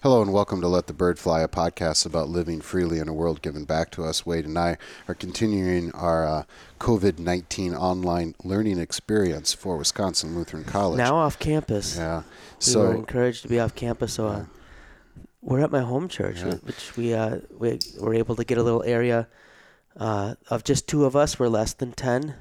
Hello and welcome to Let the Bird Fly, a podcast about living freely in a world given back to us. Wade and I are continuing our COVID-19 online learning experience for Wisconsin Lutheran College. Now off campus. Yeah. So we were encouraged to be off campus, so we're at my home church, which we were able to get a little area of just two of us. We're less than 10.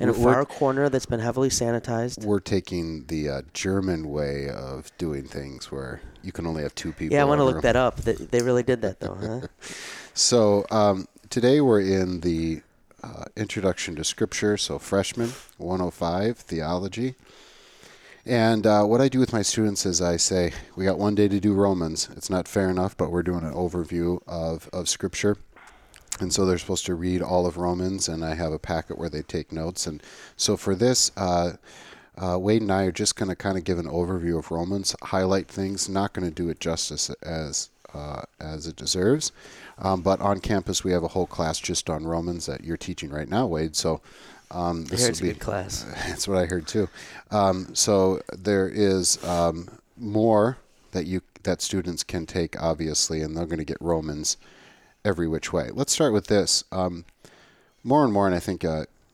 In a far corner that's been heavily sanitized. We're taking the German way of doing things where you can only have two people. Yeah, I want to look that up. They really did that, though, huh? So today we're in the Introduction to Scripture, so Freshman 105, Theology. And what I do with my students is I say, we got one day to do Romans. It's not fair enough, but we're doing an overview of Scripture. And so they're supposed to read all of Romans, and I have a packet where they take notes. And so for this, Wade and I are just going to kind of give an overview of Romans, highlight things, not going to do it justice as it deserves. But on campus, we have a whole class just on Romans that you're teaching right now, Wade. So this will be a good class. That's what I heard too. So there is more that students can take, obviously, and they're going to get Romans every which way. Let's start with this. More and more, and I think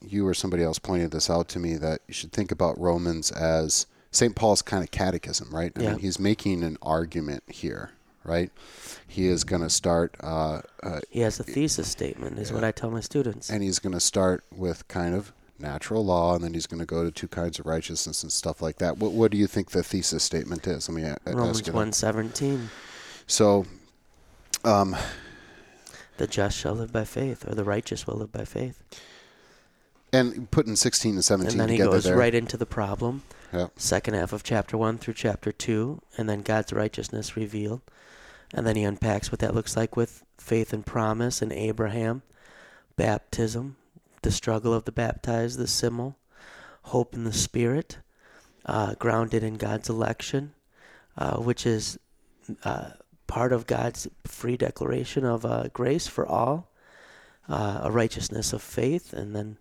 you or somebody else pointed this out to me, that you should think about Romans as St. Paul's kind of catechism, right? Yeah. I mean, he's making an argument here, right? He is going to start... he has a thesis statement, is what I tell my students. And he's going to start with kind of natural law, and then he's going to go to two kinds of righteousness and stuff like that. What do you think the thesis statement is? Let me ask you that. Romans 1:17. So... the just shall live by faith, or the righteous will live by faith. And putting 16 and 17 together there. And then he goes right into the problem. Yeah. Second half of chapter 1 through chapter 2, and then God's righteousness revealed. And then he unpacks what that looks like with faith and promise and Abraham, baptism, the struggle of the baptized, the simile, hope in the Spirit, grounded in God's election, which is... part of God's free declaration of grace for all, a righteousness of faith, and then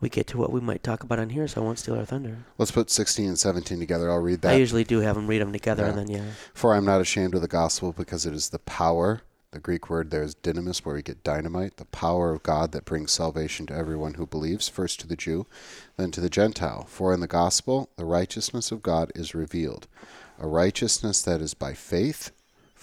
we get to what we might talk about on here, so I won't steal our thunder. Let's put 16 and 17 together. I'll read that. I usually do have them read them together, and then, For I'm not ashamed of the gospel, because it is the power, the Greek word there is dynamis, where we get dynamite, the power of God that brings salvation to everyone who believes, first to the Jew, then to the Gentile. For in the gospel, the righteousness of God is revealed, a righteousness that is by faith,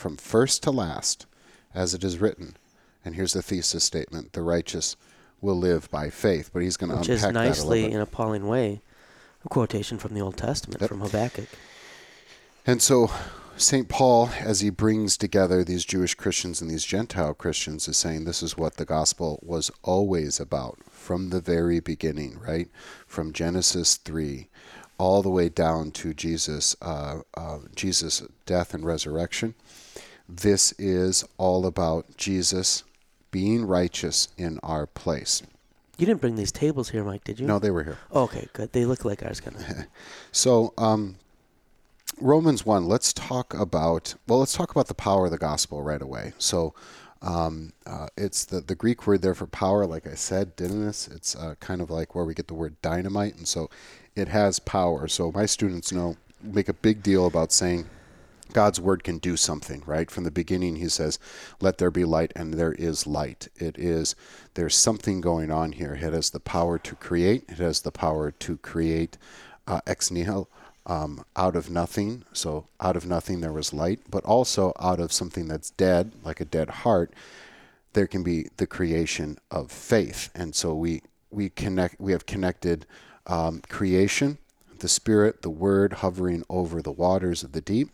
from first to last, as it is written. And here's the thesis statement: the righteous will live by faith. But he's going to unpack that a little bit. Which is nicely, in a Pauline way, a quotation from the Old Testament, from Habakkuk. And so St. Paul, as he brings together these Jewish Christians and these Gentile Christians, is saying this is what the gospel was always about from the very beginning, right? From Genesis 3 all the way down to Jesus' death and resurrection. This is all about Jesus being righteous in our place. You didn't bring these tables here, Mike, did you? No, they were here. Oh, okay, good. They look like ours. So Romans 1, let's talk about the power of the gospel right away. So it's the Greek word there for power, like I said, dynamis. It's kind of like where we get the word dynamite, and so it has power. So my students make a big deal about saying, God's word can do something, right? From the beginning, he says, let there be light, and there is light. There's something going on here. It has the power to create. It has the power to create ex nihilo, out of nothing. So out of nothing, there was light, but also out of something that's dead, like a dead heart, there can be the creation of faith. And so we have connected creation, the Spirit, the Word hovering over the waters of the deep.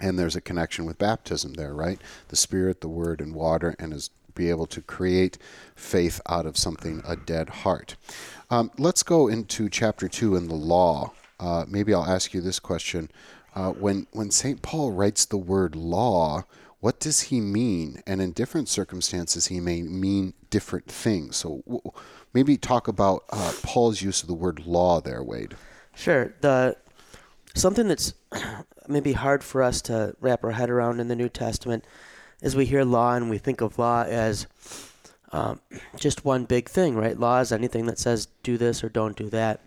And there's a connection with baptism there, right? The Spirit, the Word, and water, and is be able to create faith out of something, a dead heart. Let's go into chapter 2 in the law. Maybe I'll ask you this question. When St. Paul writes the word law, what does he mean? And in different circumstances, he may mean different things. So maybe talk about Paul's use of the word law there, Wade. Sure. Something that's maybe hard for us to wrap our head around in the New Testament is we hear law and we think of law as just one big thing, right? Law is anything that says do this or don't do that.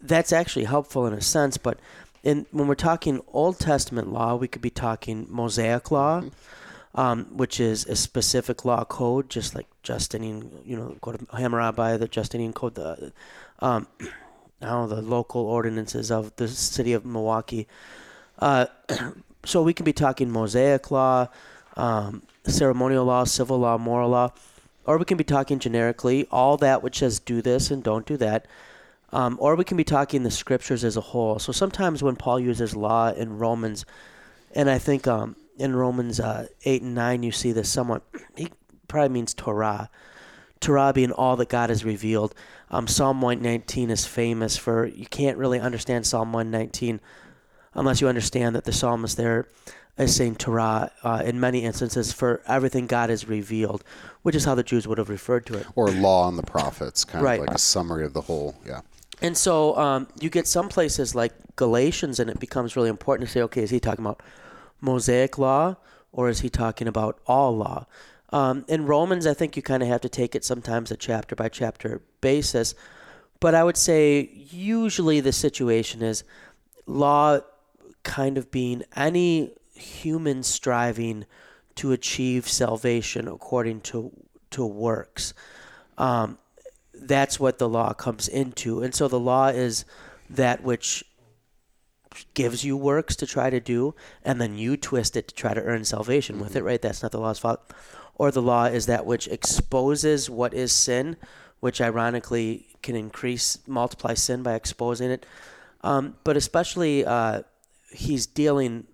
That's actually helpful in a sense, but And when we're talking Old Testament law, we could be talking Mosaic law, mm-hmm. Which is a specific law code, just like Justinian, you know, Code of Hammurabi, the Justinian Code, the the local ordinances of the city of Milwaukee. So we could be talking Mosaic law, ceremonial law, civil law, moral law, or we can be talking generically, all that which says do this and don't do that. Or we can be talking the scriptures as a whole. So sometimes when Paul uses law in Romans, and I think in Romans 8 and 9 you see this somewhat, he probably means Torah. Torah being all that God has revealed. Psalm 119 is famous for, you can't really understand Psalm 119 unless you understand that the psalmist there is saying Torah in many instances for everything God has revealed, which is how the Jews would have referred to it. Or law and the prophets, kind right. of like a summary of the whole, yeah. And so you get some places like Galatians, and it becomes really important to say, okay, is he talking about Mosaic law or is he talking about all law? In Romans, I think you kind of have to take it sometimes a chapter by chapter basis. But I would say usually the situation is law kind of being any human striving to achieve salvation according to works. That's what the law comes into. And so the law is that which gives you works to try to do, and then you twist it to try to earn salvation with it, right? That's not the law's fault. Or the law is that which exposes what is sin, which ironically can multiply sin by exposing it. But especially he's dealing,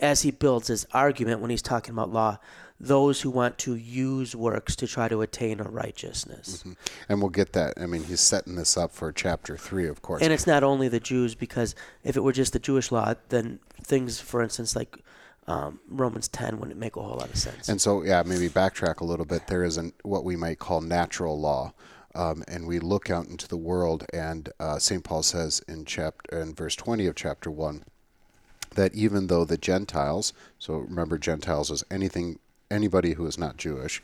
as he builds his argument when he's talking about law, those who want to use works to try to attain a righteousness. Mm-hmm. And we'll get that. I mean, he's setting this up for chapter 3, of course. And it's not only the Jews, because if it were just the Jewish law, then things, for instance, like Romans 10 wouldn't make a whole lot of sense. And so, yeah, maybe backtrack a little bit. There is what we might call natural law. And we look out into the world, and St. Paul says in verse 20 of chapter 1 that even though the Gentiles, so remember Gentiles is anybody who is not Jewish,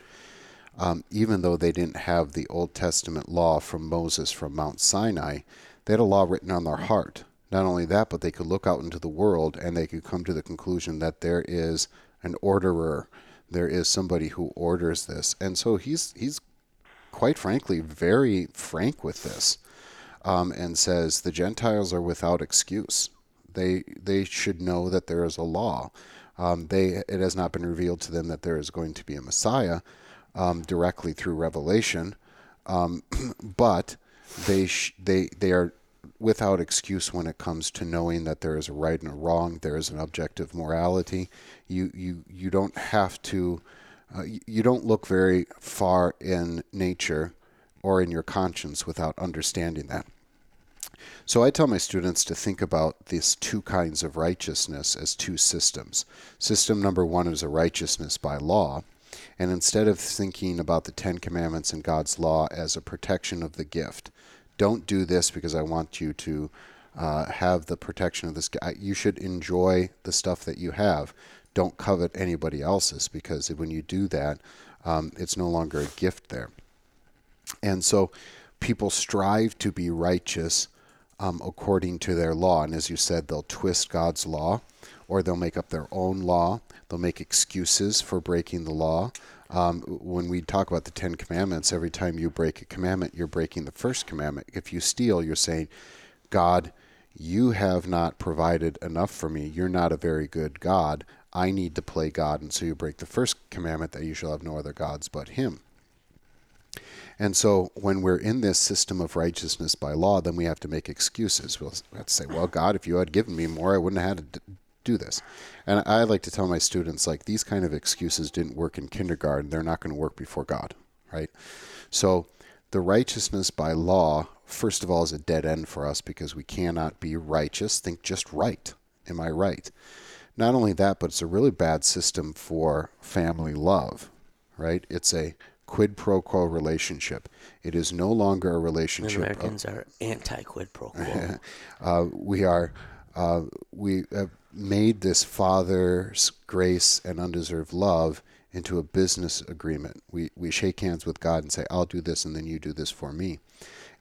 even though they didn't have the Old Testament law from Moses from Mount Sinai, they had a law written on their heart. Not only that, but they could look out into the world and they could come to the conclusion that there is an orderer. There is somebody who orders this. And so he's quite frankly very frank with this, and says the Gentiles are without excuse. They should know that there is a law. It has not been revealed to them that there is going to be a Messiah directly through revelation, but they are without excuse when it comes to knowing that there is a right and a wrong. There is an objective morality. You don't have to you don't look very far in nature or in your conscience without understanding that. So I tell my students to think about these two kinds of righteousness as two systems. System number one is a righteousness by law. And instead of thinking about the Ten Commandments and God's law as a protection of the gift, don't do this because I want you to have the protection of this guy. You should enjoy the stuff that you have. Don't covet anybody else's, because when you do that, it's no longer a gift there. And so people strive to be righteous according to their law. And as you said, they'll twist God's law, or they'll make up their own law. They'll make excuses for breaking the law. When we talk about the Ten Commandments, every time you break a commandment, you're breaking the first commandment. If you steal, you're saying, God, you have not provided enough for me. You're not a very good God. I need to play God. And so you break the first commandment, that you shall have no other gods but him. And so when we're in this system of righteousness by law, then we have to make excuses. We'll have to say, well, God, if you had given me more, I wouldn't have had to do this. And I like to tell my students, like, these kind of excuses didn't work in kindergarten. They're not going to work before God, right? So the righteousness by law, first of all, is a dead end for us, because we cannot be righteous. Think just right. Am I right? Not only that, but it's a really bad system for family love, right? It's a quid pro quo relationship. It is no longer a relationship. Americans are anti-quid pro quo. We have made this father's grace and undeserved love into a business agreement. We shake hands with God and say, I'll do this, and then you do this for me.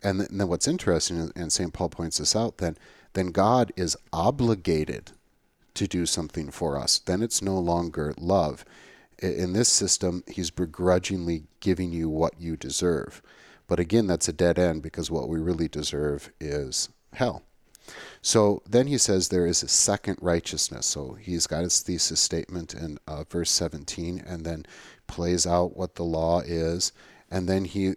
And then what's interesting, and St. Paul points this out, then then God is obligated to do something for us. Then it's no longer love. In this system, he's begrudgingly giving you what you deserve. But again, that's a dead end, because what we really deserve is hell. So then he says there is a second righteousness. So he's got his thesis statement in verse 17, and then plays out what the law is. And then he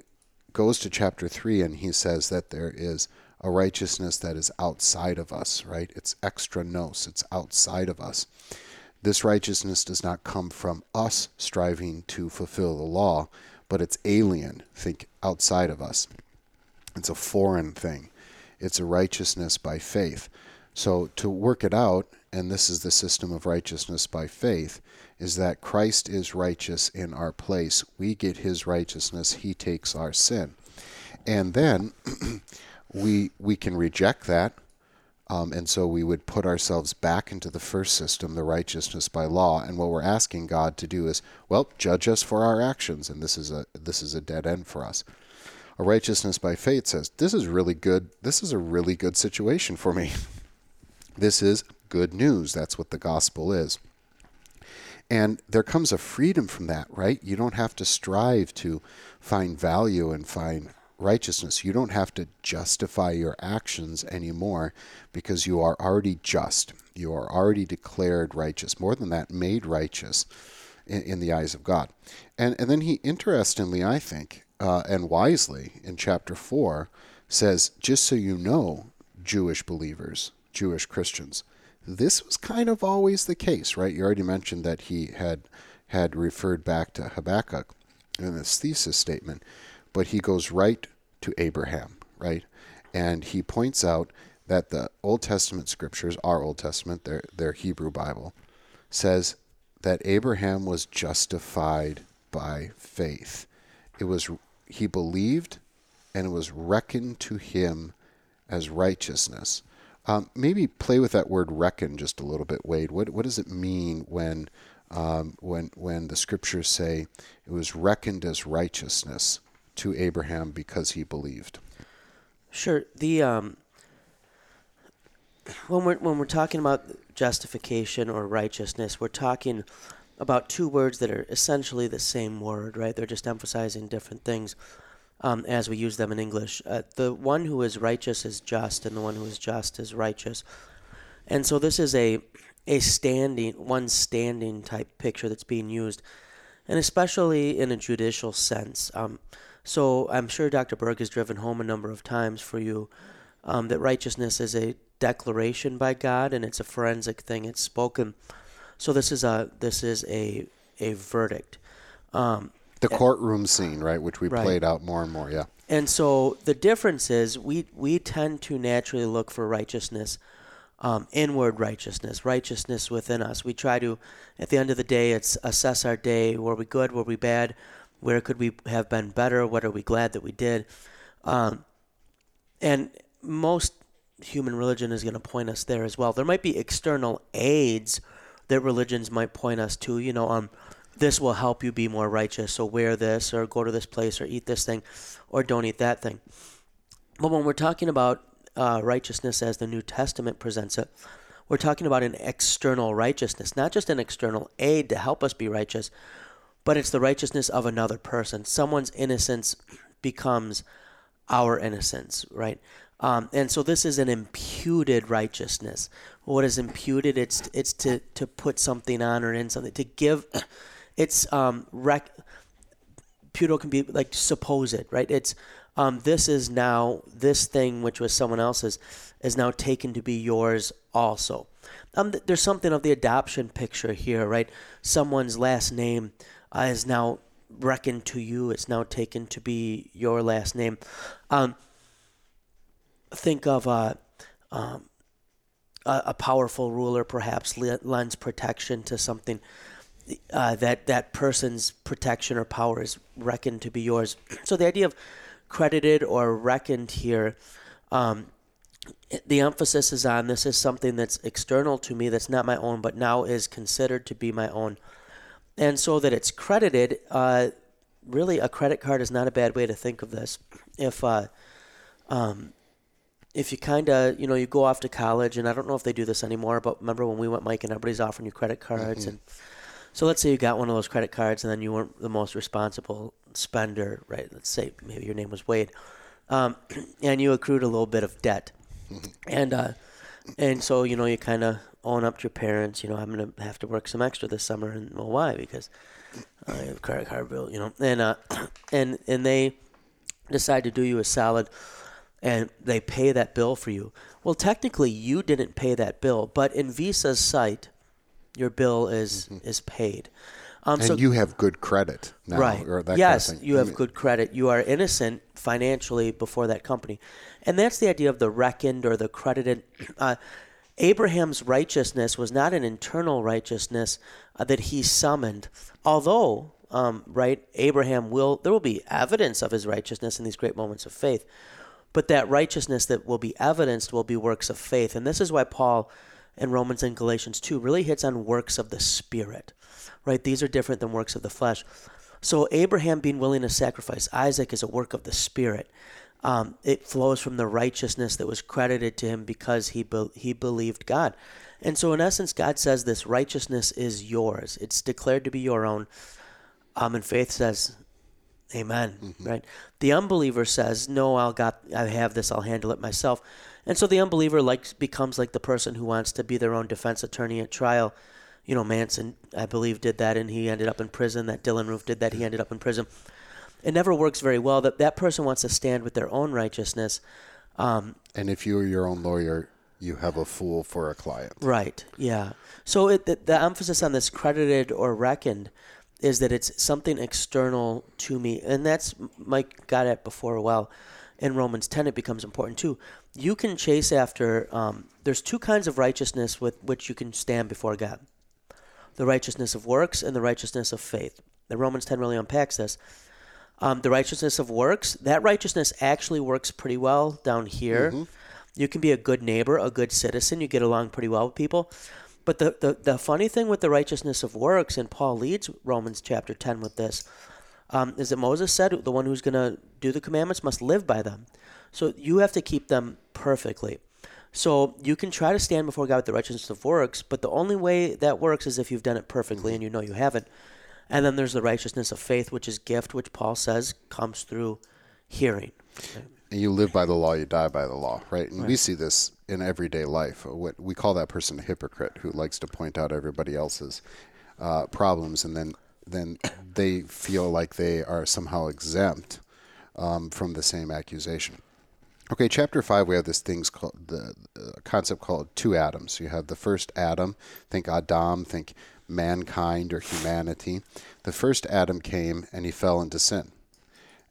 goes to chapter 3, and he says that there is a righteousness that is outside of us, right? It's extra nos, it's outside of us. This righteousness does not come from us striving to fulfill the law, but it's alien, think outside of us. It's a foreign thing. It's a righteousness by faith. So to work it out, and this is the system of righteousness by faith, is that Christ is righteous in our place. We get his righteousness. He takes our sin. And then we can reject that. And so we would put ourselves back into the first system, the righteousness by law. And what we're asking God to do is, well, judge us for our actions. And this is a dead end for us. A righteousness by faith says, this is really good. This is a really good situation for me. This is good news. That's what the gospel is. And there comes a freedom from that, right? You don't have to strive to find value and find righteousness. You don't have to justify your actions anymore, because you are already just. You are already declared righteous. More than that, made righteous in the eyes of God. And then he, interestingly, I think, and wisely, in chapter 4, says, just so you know, Jewish believers, Jewish Christians, this was kind of always the case, right? You already mentioned that he had referred back to Habakkuk in this thesis statement, but he goes right to Abraham, right? And he points out that the Old Testament scriptures, our Old Testament, their Hebrew Bible, says that Abraham was justified by faith. It was, he believed, and it was reckoned to him as righteousness. Maybe play with that word reckon just a little bit, Wade. What does it mean when the scriptures say it was reckoned as righteousness to Abraham because he believed? Sure. The when we're talking about justification or righteousness, we're talking about two words that are essentially the same word, right? They're just emphasizing different things. As we use them in English. The one who is righteous is just, and the one who is just is righteous. And so this is a standing, one standing type picture that's being used, and especially in a judicial sense. So I'm sure Dr. Berg has driven home a number of times for you that righteousness is a declaration by God, and it's a forensic thing. It's spoken. So this is a verdict. The courtroom scene, right, which we played out more and more, yeah. And so the difference is we tend to naturally look for righteousness, inward righteousness, righteousness within us. We try to, at the end of the day, it's assess our day. Were we good? Were we bad? Where could we have been better? What are we glad that we did? And most human religion is going to point us there as well. There might be external aids that religions might point us to, you know, this will help you be more righteous, so wear this, or go to this place, or eat this thing, or don't eat that thing. But when we're talking about righteousness as the New Testament presents it, we're talking about an external righteousness, not just an external aid to help us be righteous, but it's the righteousness of another person. Someone's innocence becomes our innocence, right? And so this is an imputed righteousness. What is imputed? It's to put something on or in something, to give... It's puto can be like suppose it, right? It's this is now, this thing which was someone else's is now taken to be yours also. There's something of the adoption picture here, right? Someone's last name is now reckoned to you. It's now taken to be your last name. Think of a powerful ruler perhaps lends protection to something. That person's protection or power is reckoned to be yours. So the idea of credited or reckoned here, the emphasis is on this is something that's external to me, that's not my own, but now is considered to be my own. And so that it's credited, really a credit card is not a bad way to think of this. If if you kind of, you know, you go off to college, and I don't know if they do this anymore, but remember when we went, Mike, and everybody's offering you credit cards. Mm-hmm. And so let's say you got one of those credit cards and then you weren't the most responsible spender, right? Let's say maybe your name was Wade. And you accrued a little bit of debt. Mm-hmm. And so, you know, you kind of own up to your parents, you know, I'm going to have to work some extra this summer. And well, why? Because I have a credit card bill, you know. And they decide to do you a solid and they pay that bill for you. Well, technically, you didn't pay that bill, but in Visa's site, your bill is paid. And so, you have good credit now. Right. Or that yes, kind of thing. You have good credit. You are innocent financially before that company. And that's the idea of the reckoned or the credited. Abraham's righteousness was not an internal righteousness that he summoned, although, right, Abraham there will be evidence of his righteousness in these great moments of faith. But that righteousness that will be evidenced will be works of faith. And this is why Paul in Romans and Galatians 2 really hits on works of the Spirit, right? These are different than works of the flesh. So Abraham being willing to sacrifice Isaac is a work of the Spirit. It flows from the righteousness that was credited to him because he believed God. And so in essence, God says this righteousness is yours. It's declared to be your own. And faith says, amen, mm-hmm. right? The unbeliever says, no, I have this, I'll handle it myself. And so the unbeliever becomes like the person who wants to be their own defense attorney at trial. You know, Manson, I believe, did that, and he ended up in prison. That Dylan Roof did that, he ended up in prison. It never works very well. That person wants to stand with their own righteousness. And if you were your own lawyer, you have a fool for a client. Right, yeah. So the emphasis on this credited or reckoned is that it's something external to me. And that's, Mike got at before, well, in Romans 10, it becomes important too. You can chase after, there's two kinds of righteousness with which you can stand before God. The righteousness of works and the righteousness of faith. And Romans 10 really unpacks this. The righteousness of works, that righteousness actually works pretty well down here. Mm-hmm. You can be a good neighbor, a good citizen. You get along pretty well with people. But the funny thing with the righteousness of works, and Paul leads Romans chapter 10 with this, is that Moses said the one who's going to do the commandments must live by them. So you have to keep them perfectly. So you can try to stand before God with the righteousness of works, but the only way that works is if you've done it perfectly and you know you haven't. And then there's the righteousness of faith, which is gift, which Paul says comes through hearing. You live by the law, you die by the law, right? And right. We see this in everyday life. We call that person a hypocrite who likes to point out everybody else's problems, and then they feel like they are somehow exempt from the same accusation. Okay, chapter 5, we have this thing called the concept called two Adams. You have the first Adam, think Adam, think mankind or humanity. The first Adam came and he fell into sin.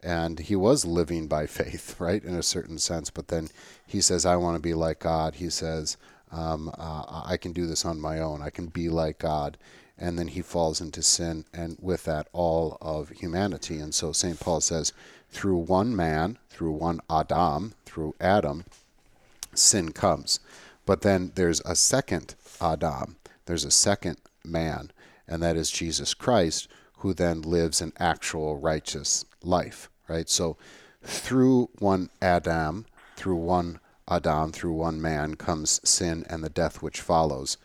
And he was living by faith, right, in a certain sense. But then he says, I want to be like God. He says, I can do this on my own. I can be like God. And then he falls into sin, and with that, all of humanity. And so St. Paul says, through one man, through one Adam, through Adam, sin comes. But then there's a second Adam. There's a second man, and that is Jesus Christ, who then lives an actual righteous life, right? So through one Adam, through one man comes sin and the death which follows.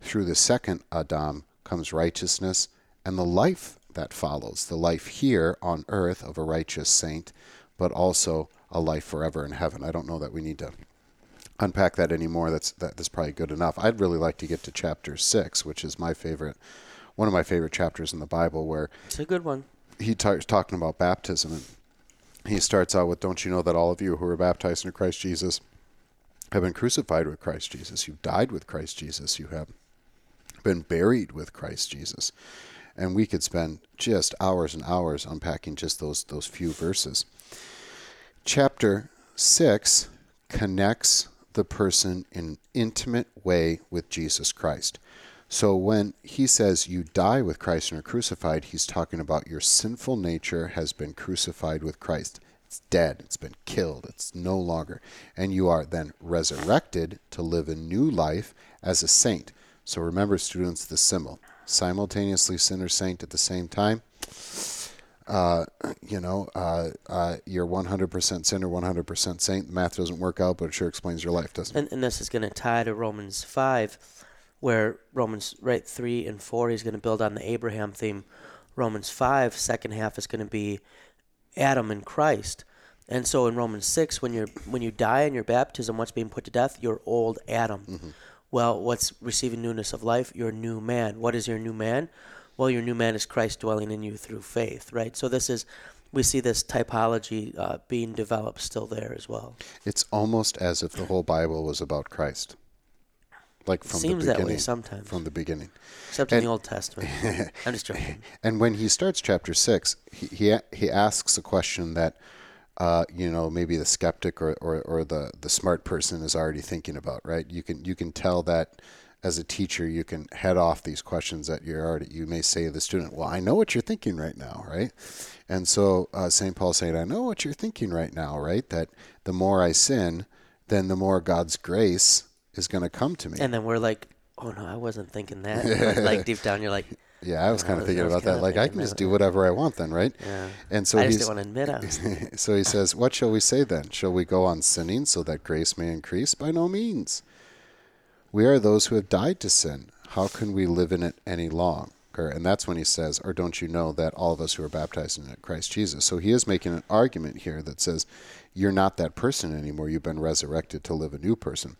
Through the second Adam comes righteousness and the life that follows, the life here on earth of a righteous saint, but also a life forever in heaven. I don't know that we need to unpack that anymore. That's probably good enough. I'd really like to get to chapter 6, which is one of my favorite chapters in the Bible, where it's a good one. He talking about baptism, and he starts out with, don't you know that all of you who are baptized into Christ Jesus have been crucified with Christ Jesus? You've died with Christ Jesus. You have been buried with Christ Jesus. And we could spend just hours and hours unpacking just those few verses. Chapter 6 connects the person in an intimate way with Jesus Christ. So when he says you die with Christ and are crucified, he's talking about your sinful nature has been crucified with Christ. It's dead. It's been killed. It's no longer. And you are then resurrected to live a new life as a saint. So remember, students, the symbol. Simultaneously sin or saint at the same time. you're 100% sinner, 100% saint. The math doesn't work out, but it sure explains your life, doesn't it? And this is going to tie to Romans 5, where Romans 3 and 4, he's going to build on the Abraham theme. Romans 5, second half, is going to be Adam and Christ. And so in Romans 6, when you die in your baptism, what's being put to death? Your old Adam. Mm-hmm. Well, what's receiving newness of life? Your new man. What is your new man? Well, your new man is Christ dwelling in you through faith, right? So we see this typology being developed still there as well. It's almost as if the whole Bible was about Christ. Like from the beginning. It seems that way sometimes. From the beginning. Except in the Old Testament. I'm just joking. And when he starts chapter 6, he asks a question that, maybe the skeptic or the smart person is already thinking about, right? You can tell that as a teacher, you can head off these questions that you may say to the student, well, I know what you're thinking right now, right? And so St. Paul saying, I know what you're thinking right now, right? That the more I sin, then the more God's grace is going to come to me. And then we're like, oh no, I wasn't thinking that. Like deep down, you're like, yeah, I was kind of thinking about that. Like, I can just do whatever I want then, right? Yeah. And so I just didn't want to admit I was thinking. So he says, what shall we say then? Shall we go on sinning so that grace may increase? By no means. We are those who have died to sin. How can we live in it any longer? And that's when he says, or don't you know that all of us who are baptized in Christ Jesus. So he is making an argument here that says, you're not that person anymore. You've been resurrected to live a new person.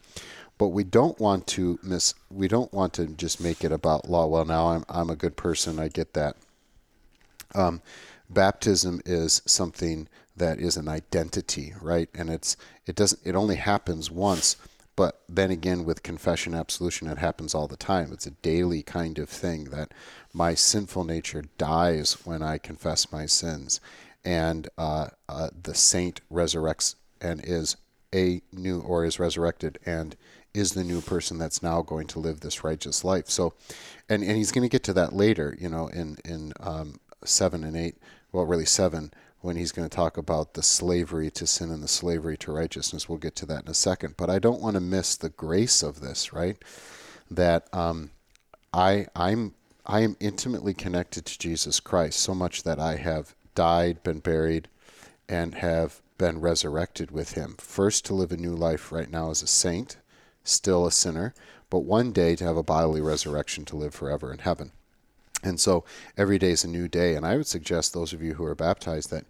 But we don't want to just make it about law. Well, now I'm a good person. I get that. Baptism is something that is an identity, right? And it only happens once. But then again, with confession, absolution, it happens all the time. It's a daily kind of thing that my sinful nature dies when I confess my sins, and the saint resurrects and is resurrected and is the new person that's now going to live this righteous life. So, and he's going to get to that later, in 7 and 8, well, really 7, when he's going to talk about the slavery to sin and the slavery to righteousness. We'll get to that in a second. But I don't want to miss the grace of this, right? That I am intimately connected to Jesus Christ, so much that I have died, been buried, and have been resurrected with him. First to live a new life right now as a saint, still a sinner, but one day to have a bodily resurrection to live forever in heaven. And so every day is a new day. And I would suggest those of you who are baptized that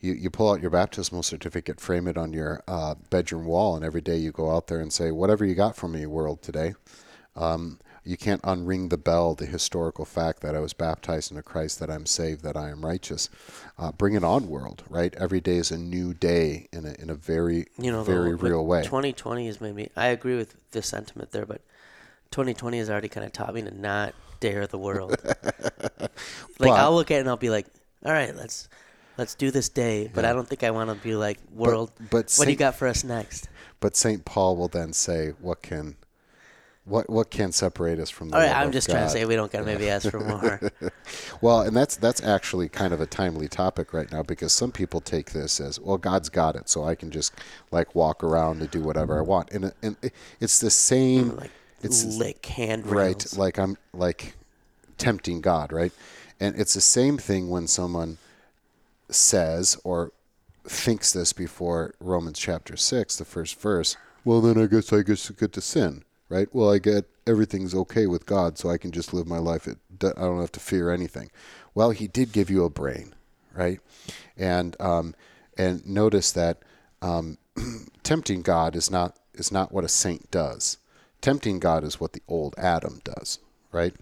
you pull out your baptismal certificate, frame it on your bedroom wall, and every day you go out there and say, whatever you got from me, world, today. You can't unring the bell, the historical fact that I was baptized into Christ, that I'm saved, that I am righteous. Bring it on, world, right? Every day is a new day in a very, very real way. 2020 is maybe, I agree with this sentiment there, but 2020 has already kind of taught me to not dare the world. I'll look at it and I'll be like, all right, let's do this day. But yeah. I don't think I want to be like, world, what do you got for us next? But St. Paul will then say, what can separate us from the love of God? All right, I'm just trying to say we don't got to maybe ask for more. Well, and that's actually kind of a timely topic right now, because some people take this as, well, God's got it, so I can just like walk around and do whatever I want. And it's the same... It's lick handrails. Right, like I'm like tempting God, right? And it's the same thing when someone says or thinks this before Romans chapter 6, the first verse, well, then I guess I get to sin, right? Well, I get everything's okay with God, so I can just live my life. I don't have to fear anything. Well, he did give you a brain, right? And notice that tempting God is not what a saint does. Tempting God is what the old Adam does, right?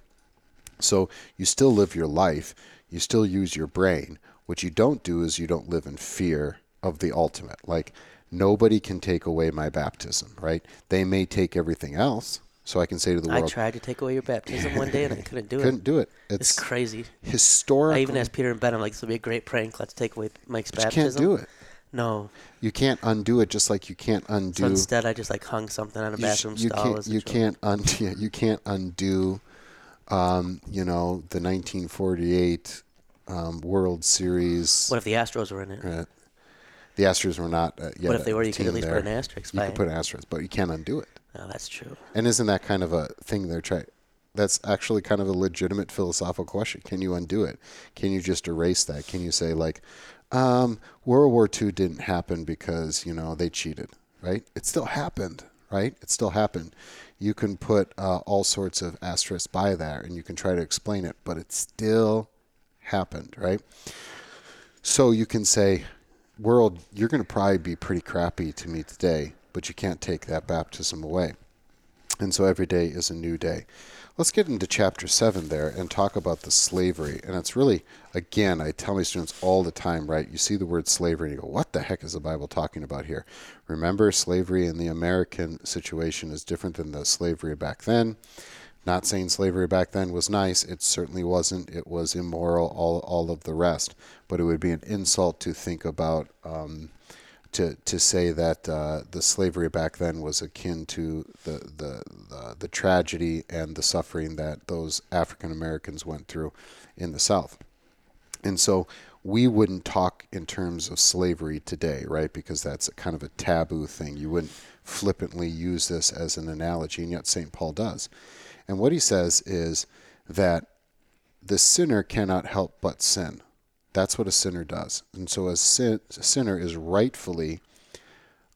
So you still live your life. You still use your brain. What you don't do is you don't live in fear of the ultimate. Like, nobody can take away my baptism, right? They may take everything else. So I can say to the world... I tried to take away your baptism one day and I couldn't do it. It's crazy. Historical. I even asked Peter and Ben, I'm like, this will be a great prank. Let's take away Mike's baptism. You can't do it. No. You can't undo it, just like you can't undo... So instead, I just like hung something on a bathroom stall. You can't undo, the 1948 World Series... What if the Astros were in it? The Astros were not yet. What if they were? You could at least put an asterisk by it. You could put an asterisk, but you can't undo it. No, that's true. And isn't that kind of a thing they're trying... that's actually kind of a legitimate philosophical question. Can you undo it? Can you just erase that? Can you say like, World War II didn't happen because, you know, they cheated, right? It still happened, right? It still happened. You can put all sorts of asterisks by that and you can try to explain it, but it still happened, right? So you can say, world, you're going to probably be pretty crappy to me today, but you can't take that baptism away. And so every day is a new day. Let's get into chapter 7 there and talk about the slavery. And it's really, again, I tell my students all the time, right? You see the word slavery and you go, what the heck is the Bible talking about here? Remember, slavery in the American situation is different than the slavery back then. Not saying slavery back then was nice. It certainly wasn't. It was immoral, all of the rest. But it would be an insult to think about to say that the slavery back then was akin to the tragedy and the suffering that those African Americans went through in the South. And so we wouldn't talk in terms of slavery today, right? Because that's a kind of a taboo thing. You wouldn't flippantly use this as an analogy, and yet St. Paul does. And what he says is that the sinner cannot help but sin. That's what a sinner does. And so a sinner is rightfully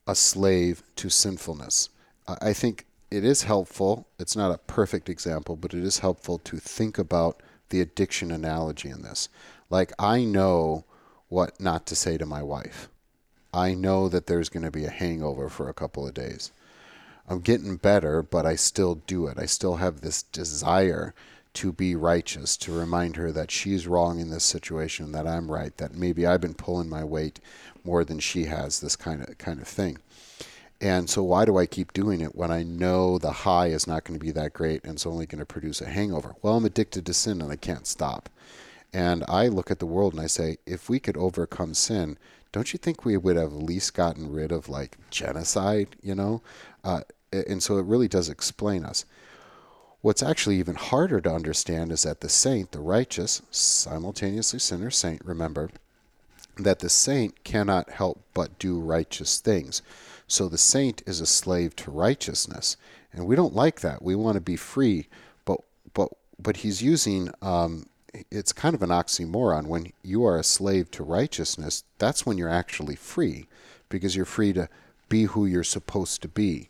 a slave to sinfulness. I think it is helpful. It's not a perfect example, but it is helpful to think about the addiction analogy in this. Like, I know what not to say to my wife. I know that there's going to be a hangover for a couple of days. I'm getting better, but I still do it. I still have this desire to be righteous, to remind her that she's wrong in this situation, that I'm right, that maybe I've been pulling my weight more than she has, this kind of thing. And so why do I keep doing it when I know the high is not going to be that great and it's only going to produce a hangover? Well, I'm addicted to sin and I can't stop. And I look at the world and I say, if we could overcome sin, don't you think we would have at least gotten rid of like genocide, you know? And so it really does explain us. What's actually even harder to understand is that the saint, the righteous, simultaneously sinner, saint, remember, that the saint cannot help but do righteous things. So the saint is a slave to righteousness. And we don't like that. We want to be free. But he's using, it's kind of an oxymoron. When you are a slave to righteousness, that's when you're actually free, because you're free to be who you're supposed to be.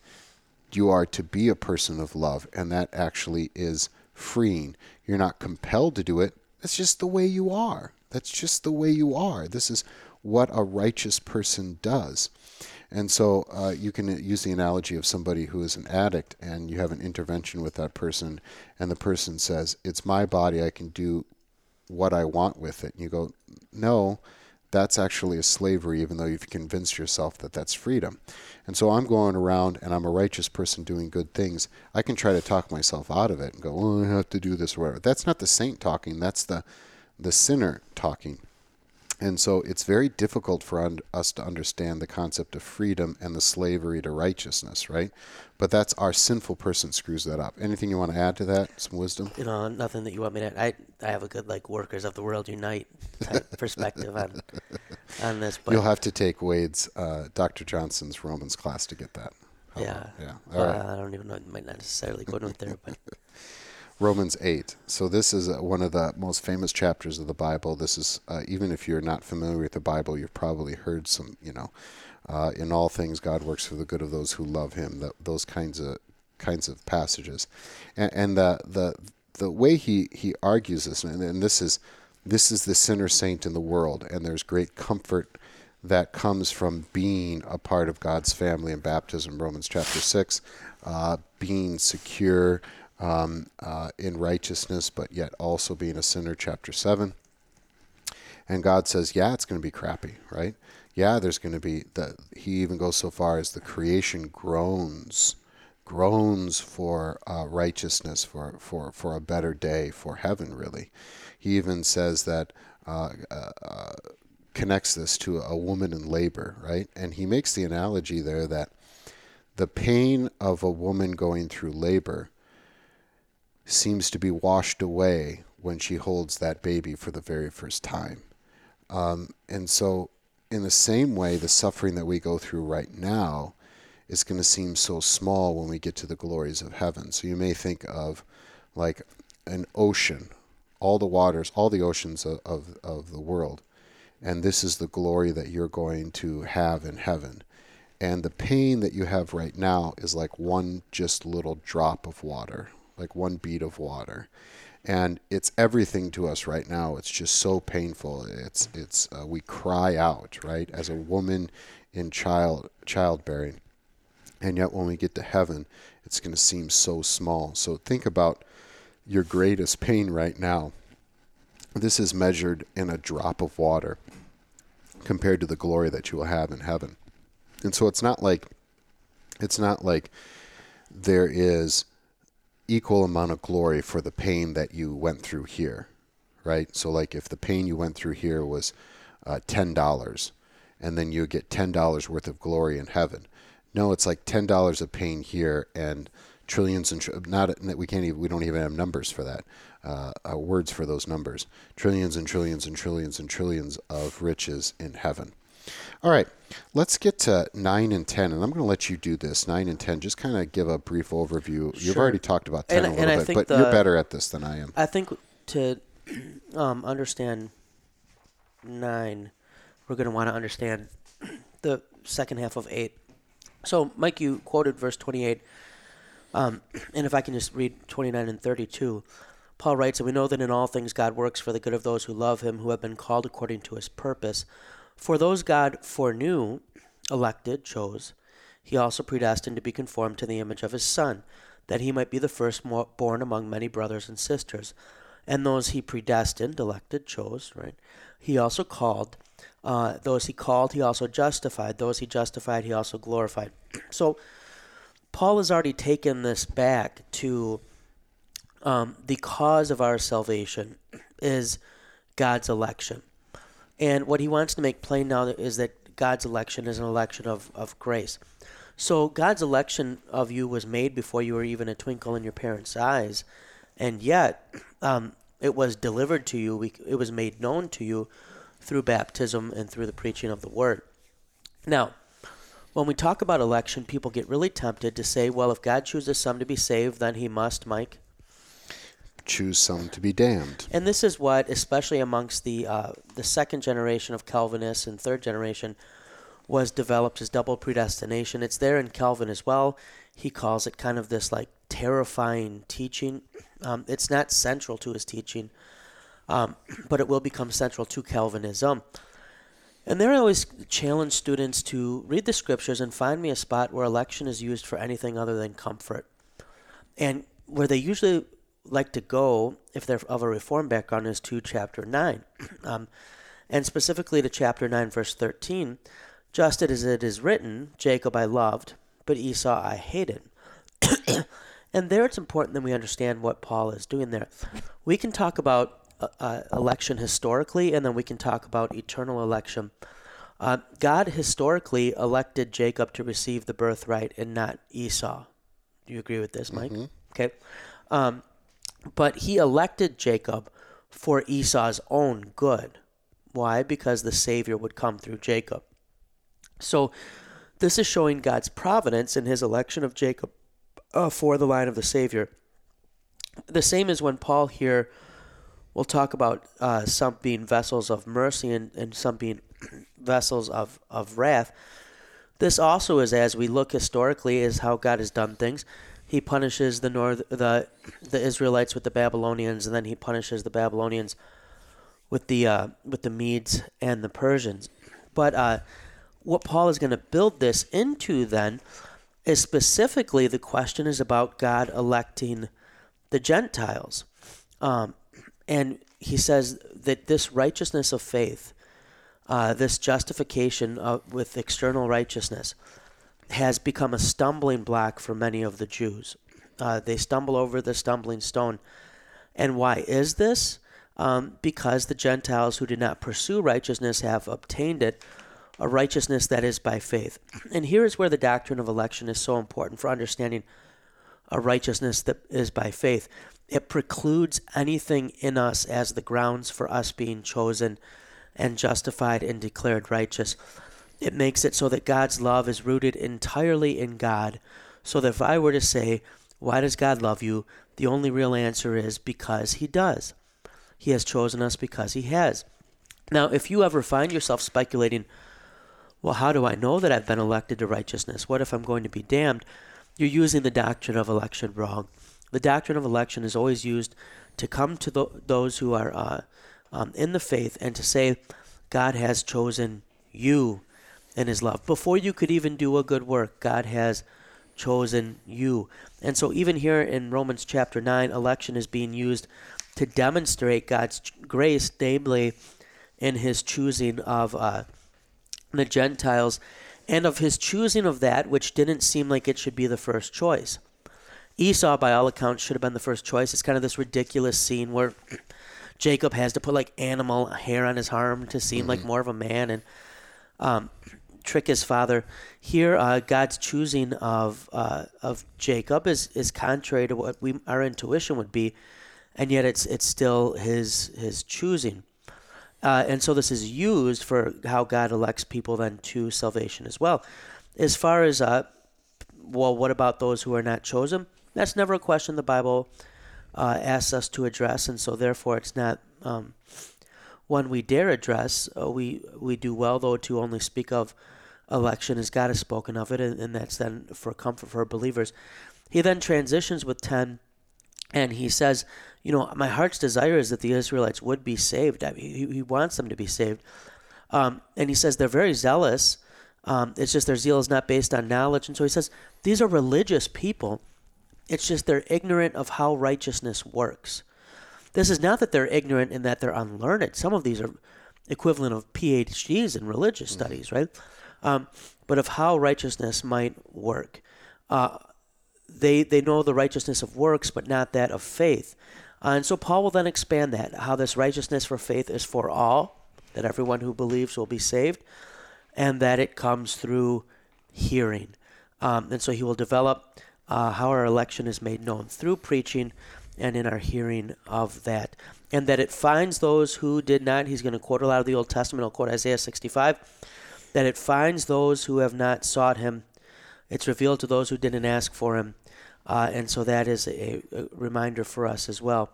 You are to be a person of love, and that actually is freeing. You're not compelled to do it. That's just the way you are. That's just the way you are. This is what a righteous person does. And so you can use the analogy of somebody who is an addict, and you have an intervention with that person, and the person says, it's my body, I can do what I want with it. And you go, no, that's actually a slavery, even though you've convinced yourself that that's freedom. And so I'm going around and I'm a righteous person doing good things. I can try to talk myself out of it and go, oh, I have to do this or whatever. That's not the saint talking. That's the sinner talking. And so it's very difficult for us to understand the concept of freedom and the slavery to righteousness, right? But that's our sinful person screws that up. Anything you want to add to that? Some wisdom? You know, nothing that you want me to add. I have a good, like, workers of the world unite type perspective on this. But you'll have to take Wade's, Dr. Johnson's Romans class to get that. Yeah. All right. I don't even know. It might not necessarily go in there, but... Romans 8. So this is one of the most famous chapters of the Bible. This is, even if you're not familiar with the Bible, you've probably heard some, you know, in all things God works for the good of those who love him, those kinds of passages. And the way he argues this, and this is the sinner saint in the world, and there's great comfort that comes from being a part of God's family in baptism, Romans chapter 6, being secure in righteousness, but yet also being a sinner, chapter 7. And God says, yeah, it's going to be crappy, right? Yeah, there's going to be, he even goes so far as the creation groans for righteousness, for a better day, for heaven, really. He even says that, connects this to a woman in labor, right? And he makes the analogy there that the pain of a woman going through labor seems to be washed away when she holds that baby for the very first time. And so in the same way, the suffering that we go through right now is going to seem so small when we get to the glories of heaven. So you may think of like an ocean, all the waters, all the oceans of the world. And this is the glory that you're going to have in heaven. And the pain that you have right now is like one just little drop of water, like one bead of water. And it's everything to us right now. It's just so painful. It's we cry out, right, as a woman in childbearing. And yet when we get to heaven, it's going to seem so small. So think about your greatest pain right now. This is measured in a drop of water compared to the glory that you will have in heaven. And so it's not like there is equal amount of glory for the pain that you went through here, right? So like if the pain you went through here was $10 and then you get $10 worth of glory in heaven. No, it's like $10 of pain here and trillions and we don't even have numbers for that, words for those numbers. Trillions and trillions and trillions and trillions of riches in heaven. All right, let's get to 9 and 10, and I'm going to let you do this, 9 and 10. Just kind of give a brief overview. Sure. You've already talked about 10 a little bit, but you're better at this than I am. I think to understand 9, we're going to want to understand the second half of 8. So, Mike, you quoted verse 28, and if I can just read 29 and 32. Paul writes, "And we know that in all things God works for the good of those who love him, who have been called according to his purpose. For those God foreknew, elected, chose, he also predestined to be conformed to the image of his Son, that he might be the firstborn among many brothers and sisters. And those he predestined, elected, chose, right? He also called. Those he called, he also justified. Those he justified, he also glorified." So Paul has already taken this back to the cause of our salvation is God's election. And what he wants to make plain now is that God's election is an election of grace. So God's election of you was made before you were even a twinkle in your parents' eyes, and yet it was delivered to you, it was made known to you through baptism and through the preaching of the word. Now, when we talk about election, people get really tempted to say, well, if God chooses some to be saved, then he must, Mike, choose some to be damned. And this is what, especially amongst the second generation of Calvinists and third generation, was developed as double predestination. It's there in Calvin as well. He calls it kind of this like terrifying teaching. It's not central to his teaching, but it will become central to Calvinism. And there I always challenge students to read the scriptures and find me a spot where election is used for anything other than comfort. And where they usually like to go, if they're of a Reformed background, is to chapter 9. And specifically to chapter 9, verse 13, "Just as it is written, Jacob I loved, but Esau I hated." And there it's important that we understand what Paul is doing there. We can talk about election historically, and then we can talk about eternal election. God historically elected Jacob to receive the birthright and not Esau. Do you agree with this, Mike? Mm-hmm. Okay. But he elected Jacob for Esau's own good. Why? Because the Savior would come through Jacob. So this is showing God's providence in his election of Jacob for the line of the Savior. The same as when Paul here will talk about some being vessels of mercy and some being vessels of wrath. This also is, as we look historically, is how God has done things. He punishes the Israelites with the Babylonians, and then he punishes the Babylonians with the Medes and the Persians. But what Paul is going to build this into then is specifically the question is about God electing the Gentiles, and he says that this righteousness of faith, this justification with external righteousness, has become a stumbling block for many of the Jews. They stumble over the stumbling stone. And why is this? Because the Gentiles who did not pursue righteousness have obtained it, a righteousness that is by faith. And here is where the doctrine of election is so important for understanding a righteousness that is by faith. It precludes anything in us as the grounds for us being chosen and justified and declared righteous. It makes it so that God's love is rooted entirely in God. So that if I were to say, Why does God love you? The only real answer is because he does. He has chosen us because he has. Now, if you ever find yourself speculating, well, how do I know that I've been elected to righteousness? What if I'm going to be damned? You're using the doctrine of election wrong. The doctrine of election is always used to come to those who are in the faith and to say, God has chosen you in his love. Before you could even do a good work, God has chosen you. And so even here in Romans chapter 9, election is being used to demonstrate God's grace, namely in his choosing of the Gentiles and of his choosing of that which didn't seem like it should be the first choice. Esau, by all accounts, should have been the first choice. It's kind of this ridiculous scene where Jacob has to put like animal hair on his arm to seem like more of a man and trick his father. Here, God's choosing of Jacob is contrary to what our intuition would be, and yet it's still his choosing. And so this is used for how God elects people then to salvation as well. As far as, well, what about those who are not chosen? That's never a question the Bible asks us to address, and so therefore it's not one we dare address. We do well, though, to only speak of election as God has spoken of it, and that's then for comfort for believers. He then transitions with 10, and he says, you know, my heart's desire is that the Israelites would be saved. I mean, he wants them to be saved. And he says they're very zealous. It's just their zeal is not based on knowledge. And so he says these are religious people. It's just they're ignorant of how righteousness works. This is not that they're ignorant in that they're unlearned. Some of these are equivalent of PhDs in religious studies, right? But of how righteousness might work. They know the righteousness of works, but not that of faith. And so Paul will then expand that, how this righteousness for faith is for all, that everyone who believes will be saved, and that it comes through hearing. And so he will develop how our election is made known through preaching and in our hearing of that. And that it finds those who did not, he's going to quote a lot of the Old Testament, he'll quote Isaiah 65, that it finds those who have not sought him. It's revealed to those who didn't ask for him. And so that is a reminder for us as well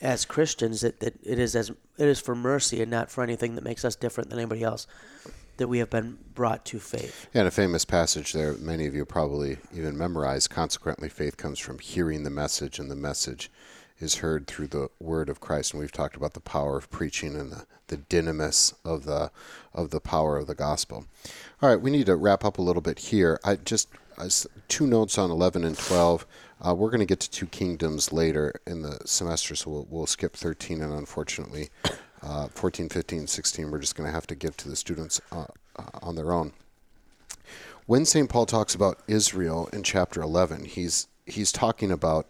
as Christians that it is for mercy and not for anything that makes us different than anybody else that we have been brought to faith. Yeah, and a famous passage there, many of you probably even memorized. Consequently, faith comes from hearing the message, and the message is heard through the word of Christ. And we've talked about the power of preaching and the dynamis of the power of the gospel. All right, we need to wrap up a little bit here. Two notes on 11 and 12. We're going to get to two kingdoms later in the semester, so we'll skip 13, and unfortunately 14, 15, 16 we're just going to have to give to the students on their own. When St. Paul talks about Israel in chapter 11, he's talking about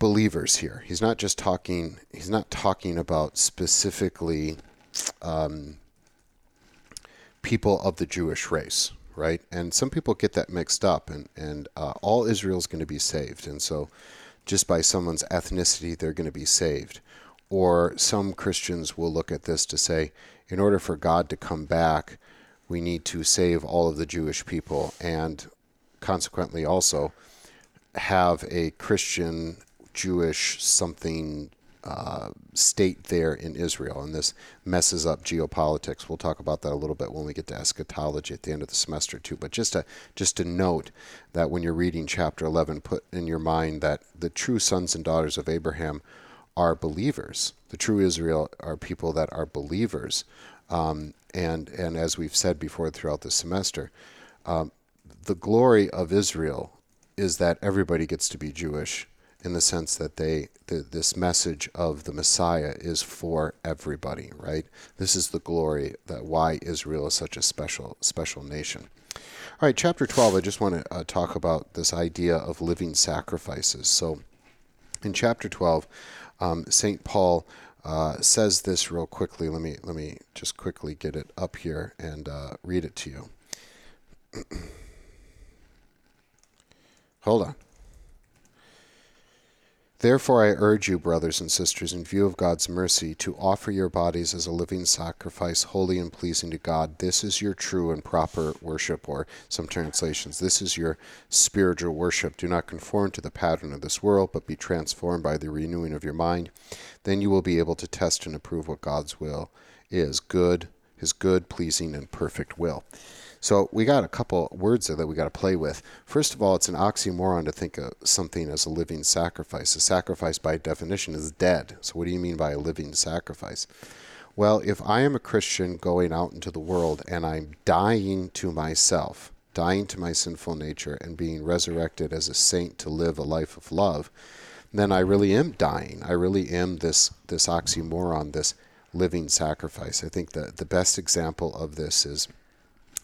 believers here. He's not talking about specifically people of the Jewish race, right? And some people get that mixed up, and all Israel is going to be saved. And so just by someone's ethnicity, they're going to be saved. Or some Christians will look at this to say, in order for God to come back, we need to save all of the Jewish people and consequently also have a Christian Jewish something state there in Israel, and this messes up geopolitics. We'll talk about that a little bit when we get to eschatology at the end of the semester too. But just a note that when you're reading chapter 11, put in your mind that the true sons and daughters of Abraham are believers. The true Israel are people that are believers, and as we've said before throughout the semester, the glory of Israel is that everybody gets to be Jewish, in the sense that this message of the Messiah is for everybody, right? This is the glory that why Israel is such a special nation. All right, chapter 12, I just want to talk about this idea of living sacrifices. So in chapter 12, St. Paul says this real quickly. Let me just quickly get it up here and read it to you. Hold on. Therefore I urge you, brothers and sisters, in view of God's mercy, to offer your bodies as a living sacrifice, holy and pleasing to God. This is your true and proper worship, or some translations, this is your spiritual worship. Do not conform to the pattern of this world, but be transformed by the renewing of your mind. Then you will be able to test and approve what God's will is, good, his good, pleasing, and perfect will. So we got a couple words there that we got to play with. First of all, it's an oxymoron to think of something as a living sacrifice. A sacrifice by definition is dead. So what do you mean by a living sacrifice? Well, if I am a Christian going out into the world and I'm dying to myself, dying to my sinful nature and being resurrected as a saint to live a life of love, then I really am dying. I really am this oxymoron, this living sacrifice. I think that the best example of this is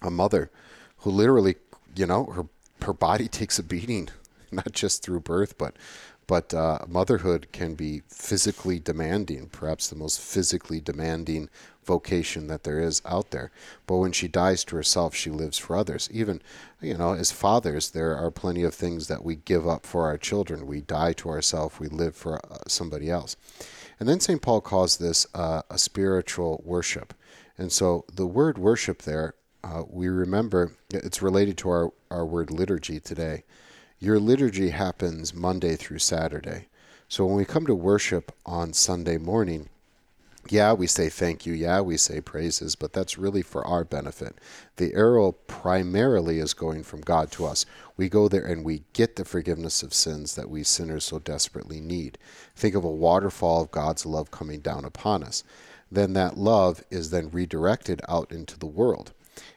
a mother who literally, her body takes a beating, not just through birth, but motherhood can be physically demanding, perhaps the most physically demanding vocation that there is out there. But when she dies to herself, she lives for others. Even, as fathers, there are plenty of things that we give up for our children. We die to ourselves, we live for somebody else. And then St. Paul calls this a spiritual worship. And so the word worship there, we remember it's related to our word liturgy today. Your liturgy happens Monday through Saturday. So when we come to worship on Sunday morning, we say thank you, we say praises, but that's really for our benefit. The arrow primarily is going from God to us. We go there and we get the forgiveness of sins that we sinners so desperately need. Think of a waterfall of God's love coming down upon us. Then that love is then redirected out into the world.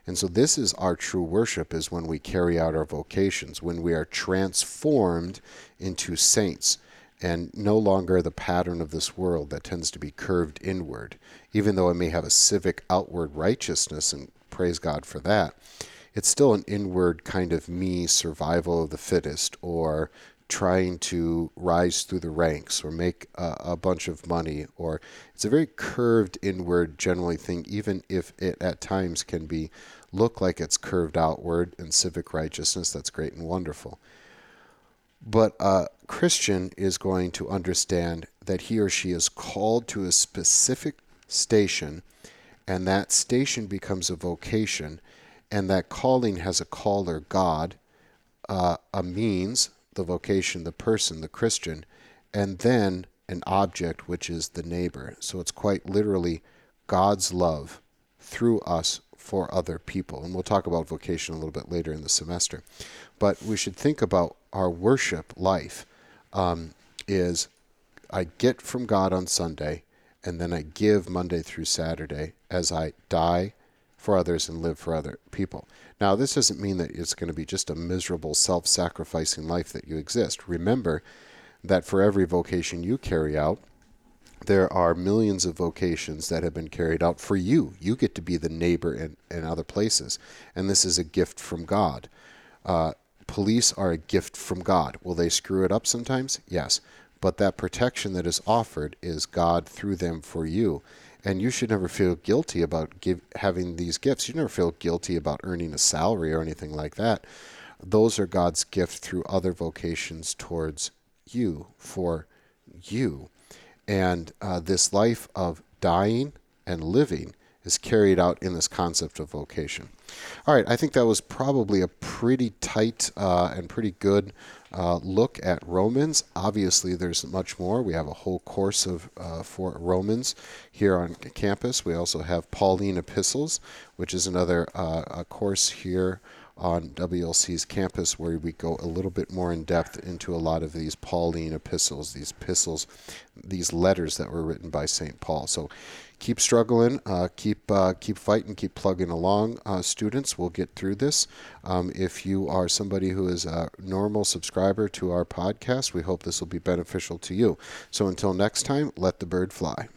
And so this is our true worship, is when we carry out our vocations, when we are transformed into saints and no longer the pattern of this world that tends to be curved inward. Even though it may have a civic outward righteousness, and praise God for that, it's still an inward kind of me, survival of the fittest, or trying to rise through the ranks or make a bunch of money, or it's a very curved inward generally thing, even if it at times can look like it's curved outward in civic righteousness. That's great and wonderful. But a Christian is going to understand that he or she is called to a specific station, and that station becomes a vocation, and that calling has a caller, God, a means, the vocation, the person, the Christian, and then an object, which is the neighbor. So it's quite literally God's love through us for other people. And we'll talk about vocation a little bit later in the semester. But we should think about our worship life is I get from God on Sunday, and then I give Monday through Saturday as I die for others and live for other people. Now, this doesn't mean that it's going to be just a miserable, self-sacrificing life that you exist. Remember that for every vocation you carry out, there are millions of vocations that have been carried out for you. You get to be the neighbor in other places, and this is a gift from God. Police are a gift from God. Will they screw it up sometimes? Yes. But that protection that is offered is God through them for you. And you should never feel guilty about having these gifts. You never feel guilty about earning a salary or anything like that. Those are God's gift through other vocations towards you, for you. And this life of dying and living is carried out in this concept of vocation. All right, I think that was probably a pretty tight and pretty good look at Romans. Obviously, there's much more. We have a whole course for Romans here on campus. We also have Pauline Epistles, which is another course here on WLC's campus, where we go a little bit more in depth into a lot of these Pauline epistles, these letters that were written by St. Paul. So keep struggling, keep fighting, keep plugging along, students. We'll get through this. If you are somebody who is a normal subscriber to our podcast, we hope this will be beneficial to you. So until next time, let the bird fly.